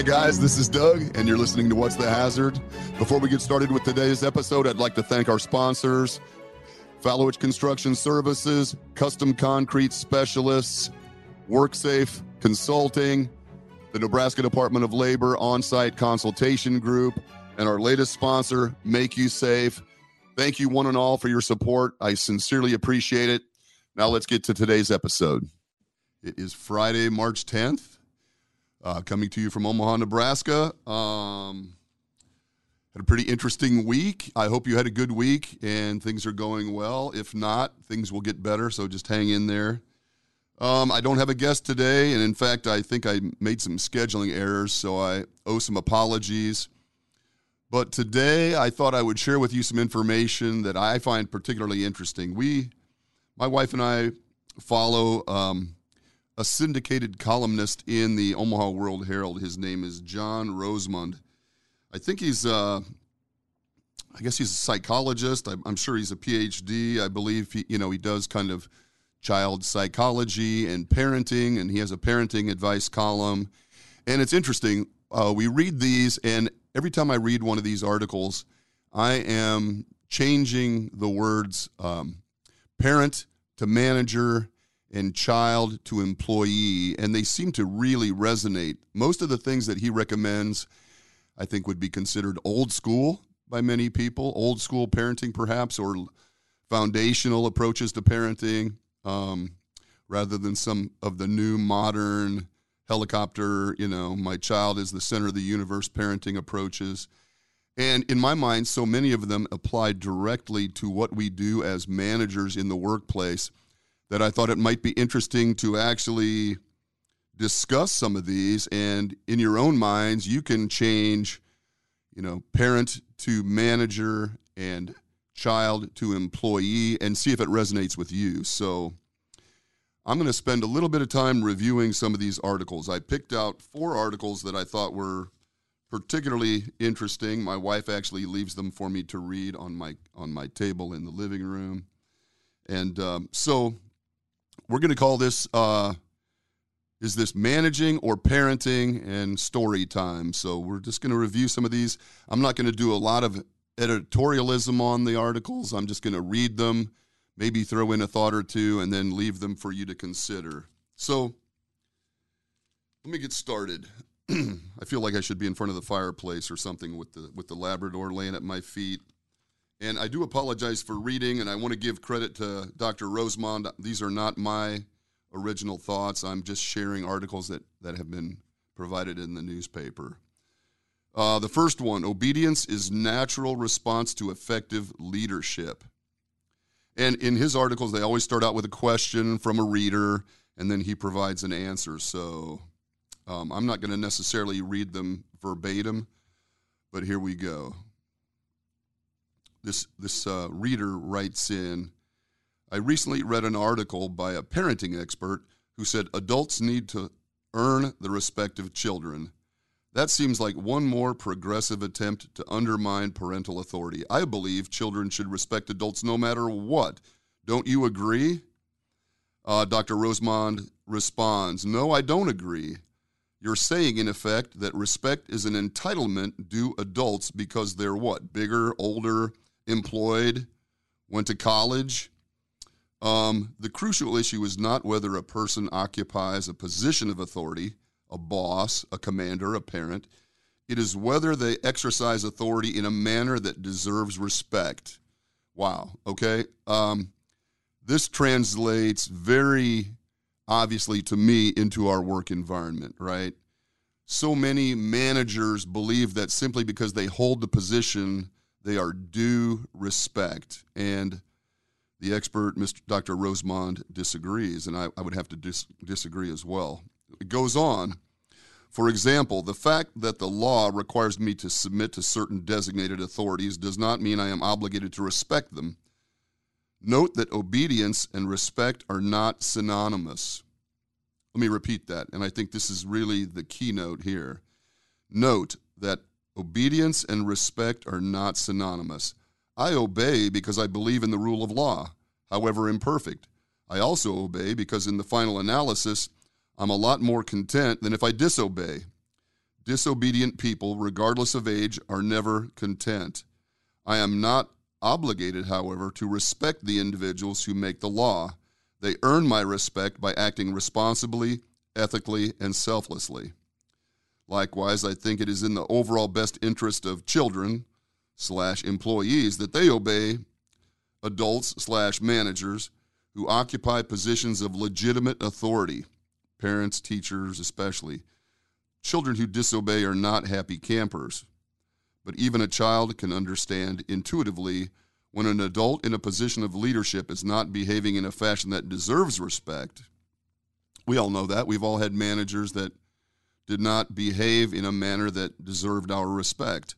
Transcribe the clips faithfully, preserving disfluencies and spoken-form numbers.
Hi guys, this is Doug, and you're listening to What's the Hazard. Before we get started with today's episode, I'd like to thank our sponsors, Falewitch Construction Services, Custom Concrete Specialists, WorkSafe Consulting, the Nebraska Department of Labor On-Site Consultation Group, and our latest sponsor, Make You Safe. Thank you one and all for your support. I sincerely appreciate it. Now let's get to today's episode. It is Friday, March tenth. Uh, coming to you from Omaha, Nebraska. Um, had a pretty interesting week. I hope you had a good week and things are going well. If not, things will get better, so just hang in there. Um, I don't have a guest today, and in fact, I think I made some scheduling errors, so I owe some apologies. But today, I thought I would share with you some information that I find particularly interesting. We, my wife and I, follow... Um, a syndicated columnist in the Omaha World-Herald. His name is John Rosemond. I think he's, uh, I guess he's a psychologist. I'm, I'm sure he's a P H D. I believe he, you know, he does kind of child psychology and parenting, and he has a parenting advice column. And it's interesting. Uh, we read these, and every time I read one of these articles, I am changing the words um, parent to manager and child to employee, and they seem to really resonate. Most of the things that he recommends, I think, would be considered old school by many people, old school parenting perhaps, or foundational approaches to parenting, um, rather than some of the new modern helicopter, you know, my child is the center of the universe parenting approaches. And in my mind, so many of them apply directly to what we do as managers in the workplace, that I thought it might be interesting to actually discuss some of these. And in your own minds, you can change, you know, parent to manager and child to employee and see if it resonates with you. So I'm going to spend a little bit of time reviewing some of these articles. I picked out four articles that I thought were particularly interesting. My wife actually leaves them for me to read on my on my table in the living room. And um, so... We're going to call this, uh, is this managing or parenting and story time? So we're just going to review some of these. I'm not going to do a lot of editorialism on the articles. I'm just going to read them, maybe throw in a thought or two, and then leave them for you to consider. So let me get started. I feel like I should be in front of the fireplace or something with the, with the Labrador laying at my feet. And I do apologize for reading, and I want to give credit to Doctor Rosemond. These are not my original thoughts. I'm just sharing articles that, that have been provided in the newspaper. Uh, the first one, obedience is natural response to effective leadership. And in his articles, they always start out with a question from a reader, and then he provides an answer. So um, I'm not going to necessarily read them verbatim, but here we go. This this uh, reader writes in, I recently read an article by a parenting expert who said adults need to earn the respect of children. That seems like one more progressive attempt to undermine parental authority. I believe children should respect adults no matter what. Don't you agree? Uh, Doctor Rosemond responds, no, I don't agree. You're saying, in effect, that respect is an entitlement due adults because they're what? Bigger, older, employed, went to college. Um, the crucial issue is not whether a person occupies a position of authority, a boss, a commander, a parent. It is whether they exercise authority in a manner that deserves respect. Wow. Okay. Um, this translates very obviously to me into our work environment, right? So many managers believe that simply because they hold the position, they are due respect. And the expert, Mister Doctor Rosemond, disagrees, and I, I would have to dis- disagree as well. It goes on. For example, the fact that the law requires me to submit to certain designated authorities does not mean I am obligated to respect them. Note that obedience and respect are not synonymous. Let me repeat that, and I think this is really the keynote here. Note that obedience and respect are not synonymous. I obey because I believe in the rule of law, however imperfect. I also obey because in the final analysis, I'm a lot more content than if I disobey. Disobedient people, regardless of age, are never content. I am not obligated, however, to respect the individuals who make the law. They earn my respect by acting responsibly, ethically, and selflessly. Likewise, I think it is in the overall best interest of children slash employees that they obey adults slash managers who occupy positions of legitimate authority, parents, teachers especially. Children who disobey are not happy campers, but even a child can understand intuitively when an adult in a position of leadership is not behaving in a fashion that deserves respect. We all know that. We've all had managers that did not behave in a manner that deserved our respect.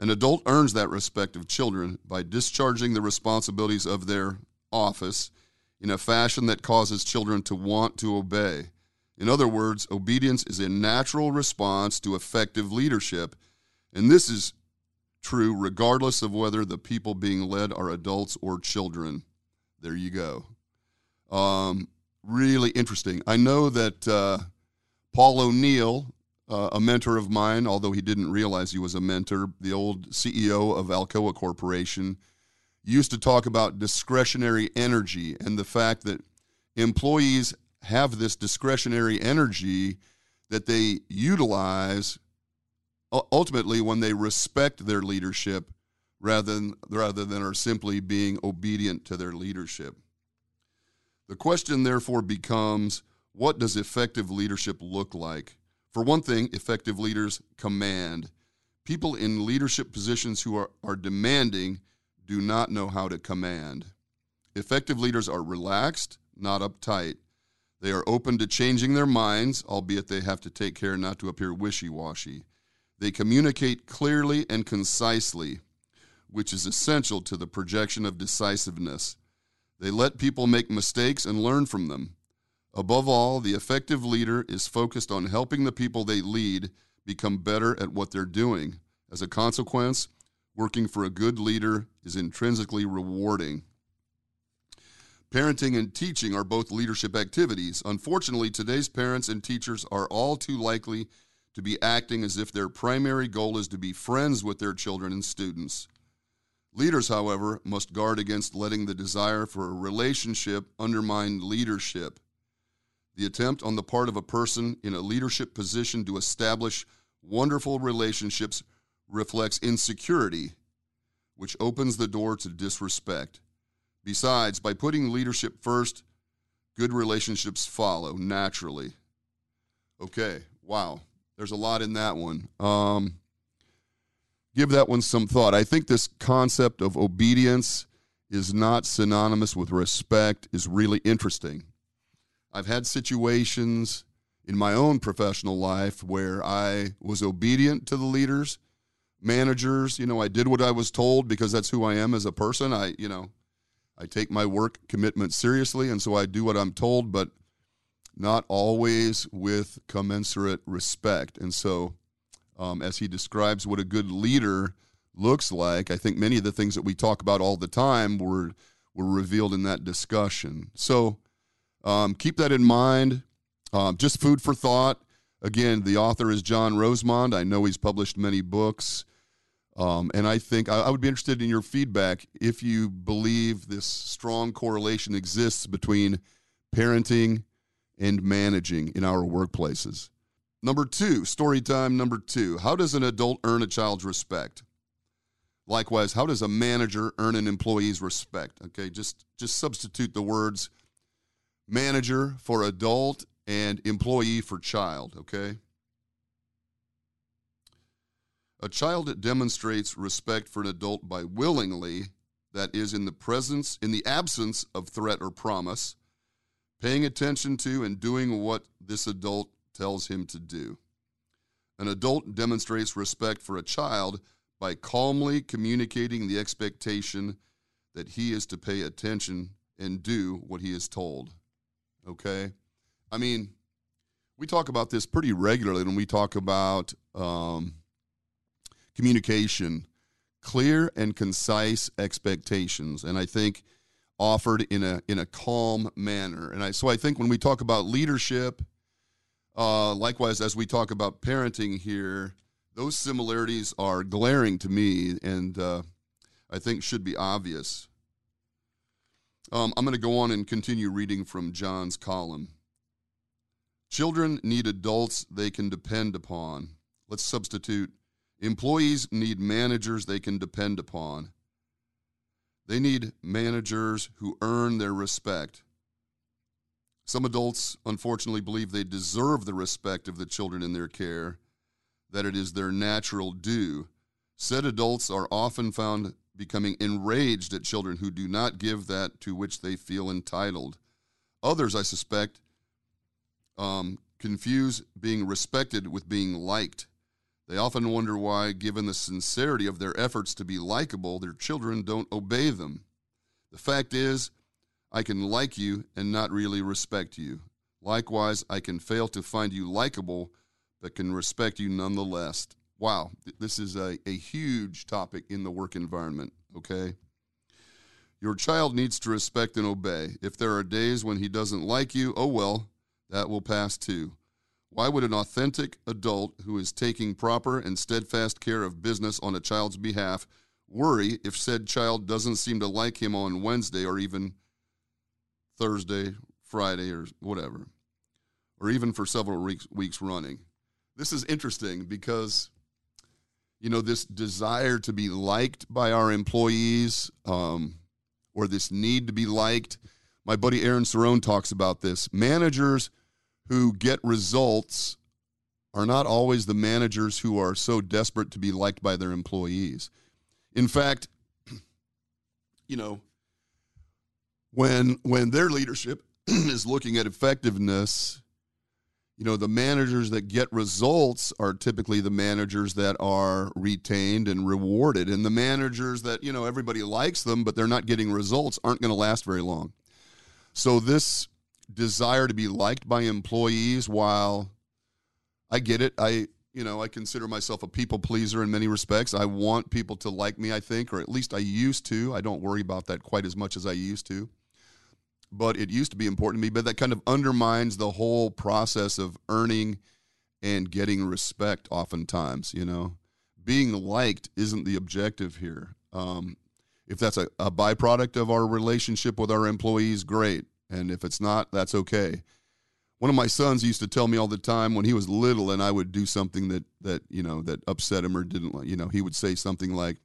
An adult earns that respect of children by discharging the responsibilities of their office in a fashion that causes children to want to obey. In other words, obedience is a natural response to effective leadership, and this is true regardless of whether the people being led are adults or children. There you go. Um, really interesting. I know that uh, Paul O'Neill, uh, a mentor of mine, although he didn't realize he was a mentor, the old C E O of Alcoa Corporation, used to talk about discretionary energy and the fact that employees have this discretionary energy that they utilize ultimately when they respect their leadership rather than, rather than are simply being obedient to their leadership. The question, therefore, becomes, what does effective leadership look like? For one thing, effective leaders command. People in leadership positions who are, are demanding do not know how to command. Effective leaders are relaxed, not uptight. They are open to changing their minds, albeit they have to take care not to appear wishy-washy. They communicate clearly and concisely, which is essential to the projection of decisiveness. They let people make mistakes and learn from them. Above all, the effective leader is focused on helping the people they lead become better at what they're doing. As a consequence, working for a good leader is intrinsically rewarding. Parenting and teaching are both leadership activities. Unfortunately, today's parents and teachers are all too likely to be acting as if their primary goal is to be friends with their children and students. Leaders, however, must guard against letting the desire for a relationship undermine leadership. The attempt on the part of a person in a leadership position to establish wonderful relationships reflects insecurity, which opens the door to disrespect. Besides, by putting leadership first, good relationships follow naturally. Okay, wow. There's a lot in that one. Um, give that one some thought. I think this concept of obedience is not synonymous with respect is really interesting. I've had situations in my own professional life where I was obedient to the leaders, managers. You know, I did what I was told because that's who I am as a person. I, you know, I take my work commitment seriously, and so I do what I'm told, but not always with commensurate respect. And so um, as he describes what a good leader looks like, I think many of the things that we talk about all the time were were revealed in that discussion. So um, keep that in mind. Um, just food for thought. Again, the author is John Rosemond. I know he's published many books. Um, and I think I, I would be interested in your feedback if you believe this strong correlation exists between parenting and managing in our workplaces. Number two, story time number two. How does an adult earn a child's respect? Likewise, how does a manager earn an employee's respect? Okay, just, just substitute the words manager for adult and employee for child, okay? A child that demonstrates respect for an adult by willingly, that is, in the presence, in the absence of threat or promise, paying attention to and doing what this adult tells him to do. An adult demonstrates respect for a child by calmly communicating the expectation that he is to pay attention and do what he is told. Okay? I mean, we talk about this pretty regularly when we talk about um, communication, clear and concise expectations. And I think offered in a in a calm manner. And I so I think when we talk about leadership, Uh, likewise, as we talk about parenting here, those similarities are glaring to me, and uh, I think should be obvious. Um, I'm going to go on and continue reading from John's column. Children need adults they can depend upon. Let's substitute. Employees need managers they can depend upon. They need managers who earn their respect. Some adults, unfortunately, believe they deserve the respect of the children in their care, that it is their natural due. Said adults are often found becoming enraged at children who do not give that to which they feel entitled. Others, I suspect, um, confuse being respected with being liked. They often wonder why, given the sincerity of their efforts to be likable, their children don't obey them. The fact is, I can like you and not really respect you. Likewise, I can fail to find you likable, but can respect you nonetheless. Wow, this is a, a huge topic in the work environment, okay? Your child needs to respect and obey. If there are days when he doesn't like you, oh well, that will pass too. Why would an authentic adult who is taking proper and steadfast care of business on a child's behalf worry if said child doesn't seem to like him on Wednesday or even Thursday, Friday, or whatever, or even for several weeks, weeks running? This is interesting because, you know, this desire to be liked by our employees, um, or this need to be liked. My buddy Aaron Cerrone talks about this. Managers who get results are not always the managers who are so desperate to be liked by their employees. In fact, you know, when when their leadership is looking at effectiveness, you know, the managers that get results are typically the managers that are retained and rewarded. And the managers that, you know, everybody likes them, but they're not getting results aren't going to last very long. So this desire to be liked by employees, while I get it, I, you know, I consider myself a people pleaser in many respects. I want people to like me, I think, or at least I used to. I don't worry about that quite as much as I used to, but it used to be important to me. But that kind of undermines the whole process of earning and getting respect oftentimes, you know. Being liked isn't the objective here. Um, if that's a, a byproduct of our relationship with our employees, great. And if it's not, that's okay. One of my sons used to tell me all the time when he was little and I would do something that, that you know, that upset him or didn't like, you know, he would say something like,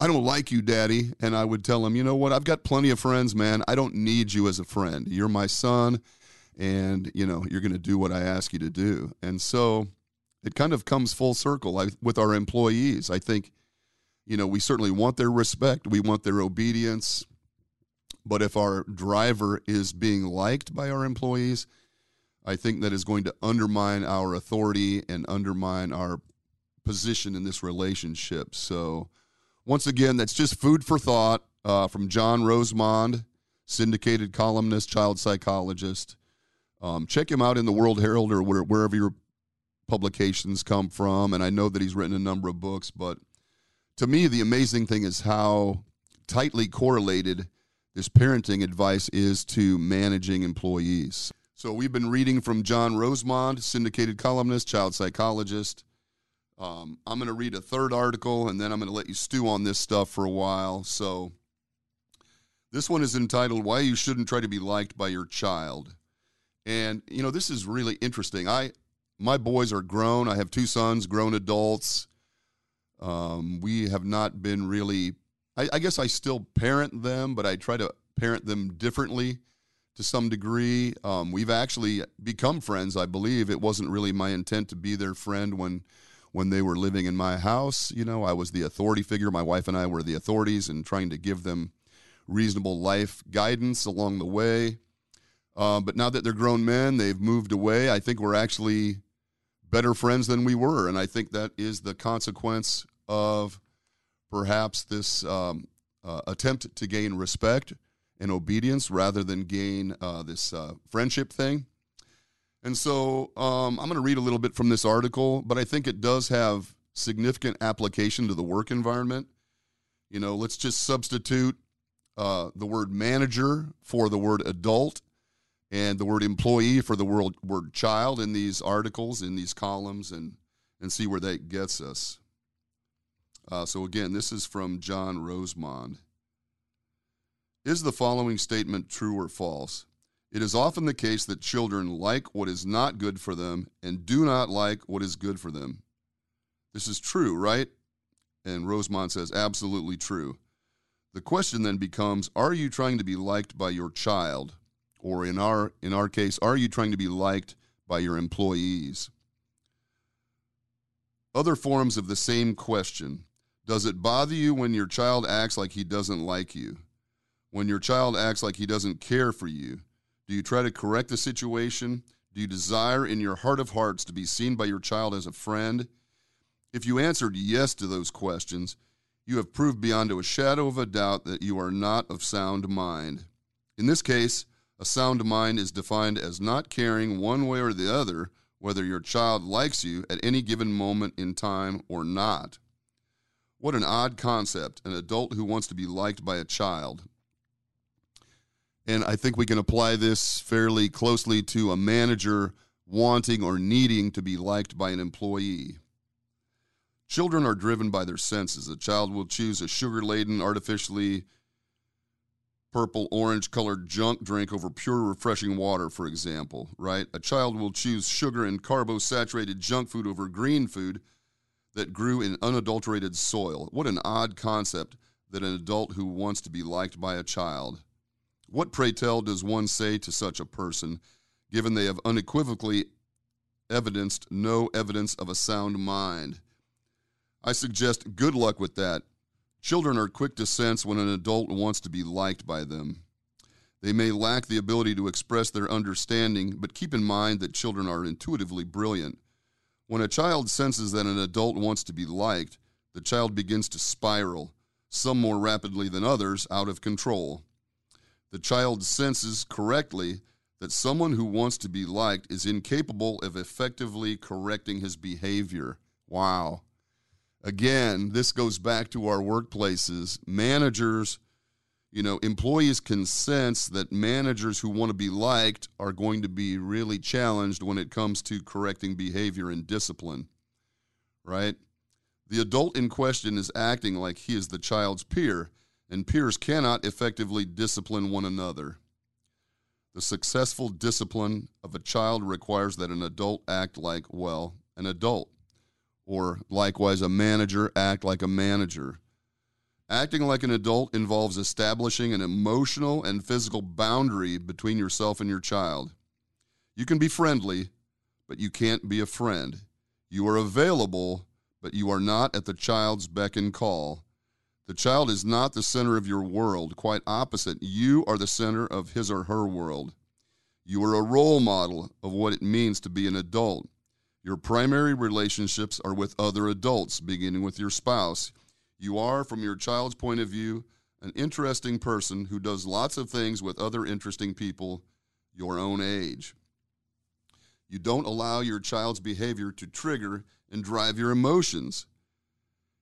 I don't like you, Daddy. And I would tell him, you know what, I've got plenty of friends, man. I don't need you as a friend. You're my son, and, you know, you're going to do what I ask you to do. And so it kind of comes full circle I, with our employees. I think, you know, we certainly want their respect. We want their obedience. But if our driver is being liked by our employees, I think that is going to undermine our authority and undermine our position in this relationship. So once again, that's just food for thought uh, from John Rosemond, syndicated columnist, child psychologist. Um, check him out in the World-Herald or where, wherever your publications come from. And I know that he's written a number of books, but to me, the amazing thing is how tightly correlated this parenting advice is to managing employees. So we've been reading from John Rosemond, syndicated columnist, child psychologist. Um, I'm going to read a third article, and then I'm going to let you stew on this stuff for a while. So this one is entitled, Why You Shouldn't Try to Be Liked by Your Child. And, you know, this is really interesting. I, my boys are grown. I have two sons, grown adults. Um, we have not been really... I guess I still parent them, but I try to parent them differently to some degree. Um, we've actually become friends, I believe. It wasn't really my intent to be their friend when when they were living in my house. You know, I was the authority figure. My wife and I were the authorities and trying to give them reasonable life guidance along the way. Uh, but now that they're grown men, they've moved away. I think we're actually better friends than we were, and I think that is the consequence of perhaps this um, uh, attempt to gain respect and obedience rather than gain uh, this uh, friendship thing. And so um, I'm going to read a little bit from this article, but I think it does have significant application to the work environment. You know, let's just substitute uh, the word manager for the word adult, And the word employee for the word, word child in these articles, in these columns, and, and see where that gets us. Uh, so again, this is from John Rosemond. Is the following statement true or false? It is often the case that children like what is not good for them and do not like what is good for them. This is true, right? And Rosemond says, absolutely true. The question then becomes, are you trying to be liked by your child? Or in our in our case, are you trying to be liked by your employees? Other forms of the same question. Does it bother you when your child acts like he doesn't like you? When your child acts like he doesn't care for you? Do you try to correct the situation? Do you desire in your heart of hearts to be seen by your child as a friend? If you answered yes to those questions, you have proved beyond a shadow of a doubt that you are not of sound mind. In this case, a sound mind is defined as not caring one way or the other whether your child likes you at any given moment in time or not. What an odd concept, an adult who wants to be liked by a child. And I think we can apply this fairly closely to a manager wanting or needing to be liked by an employee. Children are driven by their senses. A child will choose a sugar-laden, artificially purple, orange-colored junk drink over pure, refreshing water, for example, right? A child will choose sugar and carbo-saturated junk food over green food that grew in unadulterated soil. What an odd concept that an adult who wants to be liked by a child. What, pray tell, does one say to such a person, given they have unequivocally evidenced no evidence of a sound mind? I suggest good luck with that. Children are quick to sense when an adult wants to be liked by them. They may lack the ability to express their understanding, but keep in mind that children are intuitively brilliant. When a child senses that an adult wants to be liked, the child begins to spiral, some more rapidly than others, out of control. The child senses correctly that someone who wants to be liked is incapable of effectively correcting his behavior. Wow. Again, this goes back to our workplaces. Managers, you know, employees can sense that managers who want to be liked are going to be really challenged when it comes to correcting behavior and discipline, right? The adult in question is acting like he is the child's peer, and peers cannot effectively discipline one another. The successful discipline of a child requires that an adult act like, well, an adult. Or, likewise, a manager act like a manager. Acting like an adult involves establishing an emotional and physical boundary between yourself and your child. You can be friendly, but you can't be a friend. You are available, but you are not at the child's beck and call. The child is not the center of your world. Quite opposite, you are the center of his or her world. You are a role model of what it means to be an adult. Your primary relationships are with other adults, beginning with your spouse. You are, from your child's point of view, an interesting person who does lots of things with other interesting people your own age. You don't allow your child's behavior to trigger and drive your emotions.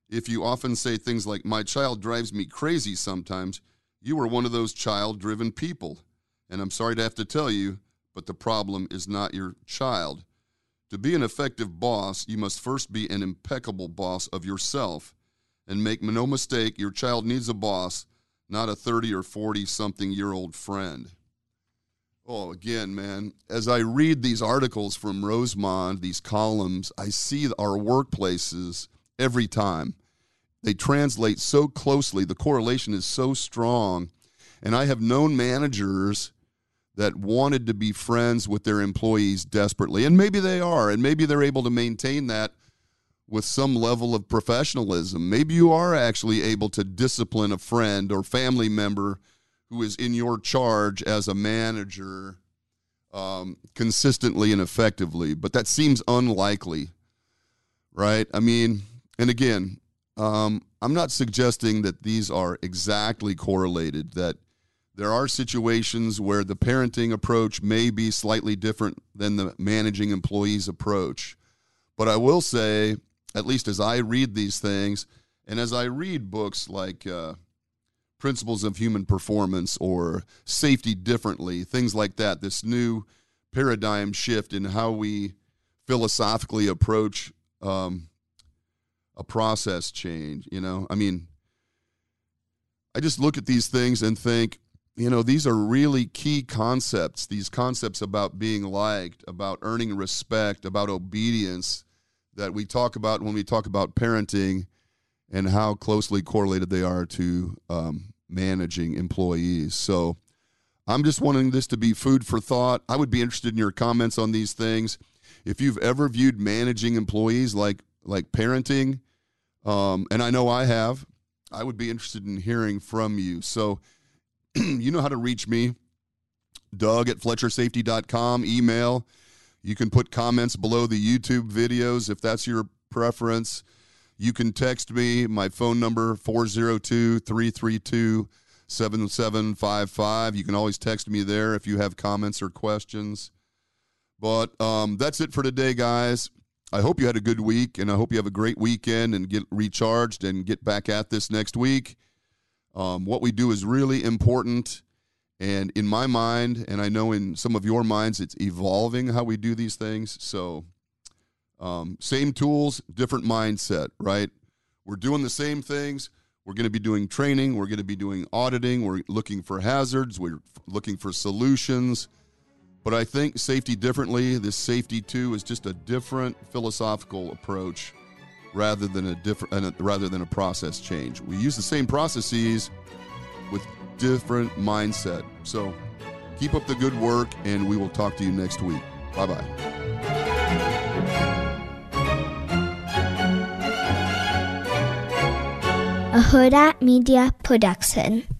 If you often say things like, "My child drives me crazy sometimes," you are one of those child-driven people. And I'm sorry to have to tell you, but the problem is not your child. To be an effective boss, you must first be an impeccable boss of yourself. And make no mistake, your child needs a boss, not a thirty or forty-something-year-old friend. Oh, again, man, as I read these articles from Rosemond, these columns, I see our workplaces every time. They translate so closely. The correlation is so strong. And I have known managers that wanted to be friends with their employees desperately. And maybe they are, and maybe they're able to maintain that with some level of professionalism. Maybe you are actually able to discipline a friend or family member who is in your charge as a manager um, consistently and effectively. But that seems unlikely, right? I mean, and again, um, I'm not suggesting that these are exactly correlated, that there are situations where the parenting approach may be slightly different than the managing employee's approach. But I will say, at least as I read these things, and as I read books like uh, principles of human performance or safety differently, things like that, this new paradigm shift in how we philosophically approach um, a process change, you know? I mean, I just look at these things and think, you know, these are really key concepts, these concepts about being liked, about earning respect, about obedience that we talk about when we talk about parenting and how closely correlated they are to um, managing employees. So I'm just wanting this to be food for thought. I would be interested in your comments on these things. If you've ever viewed managing employees like like parenting, um, and I know I have, I would be interested in hearing from you. So you know how to reach me, Doug at Fletcher Safety dot com, email. You can put comments below the YouTube videos if that's your preference. You can text me, my phone number, four oh two, three three two, seven seven five five. You can always text me there if you have comments or questions. But um, that's it for today, guys. I hope you had a good week, and I hope you have a great weekend and get recharged and get back at this next week. Um, what we do is really important, and in my mind, and I know in some of your minds, it's evolving how we do these things. So um, same tools, different mindset, right? We're doing the same things. We're going to be doing training. We're going to be doing auditing. We're looking for hazards. We're looking for solutions. But I think safety differently, this safety too, is just a different philosophical approach. Rather than a different, rather than a process change, we use the same processes with different mindset. So, keep up the good work, and we will talk to you next week. Bye bye. A Hurrdat Media Production.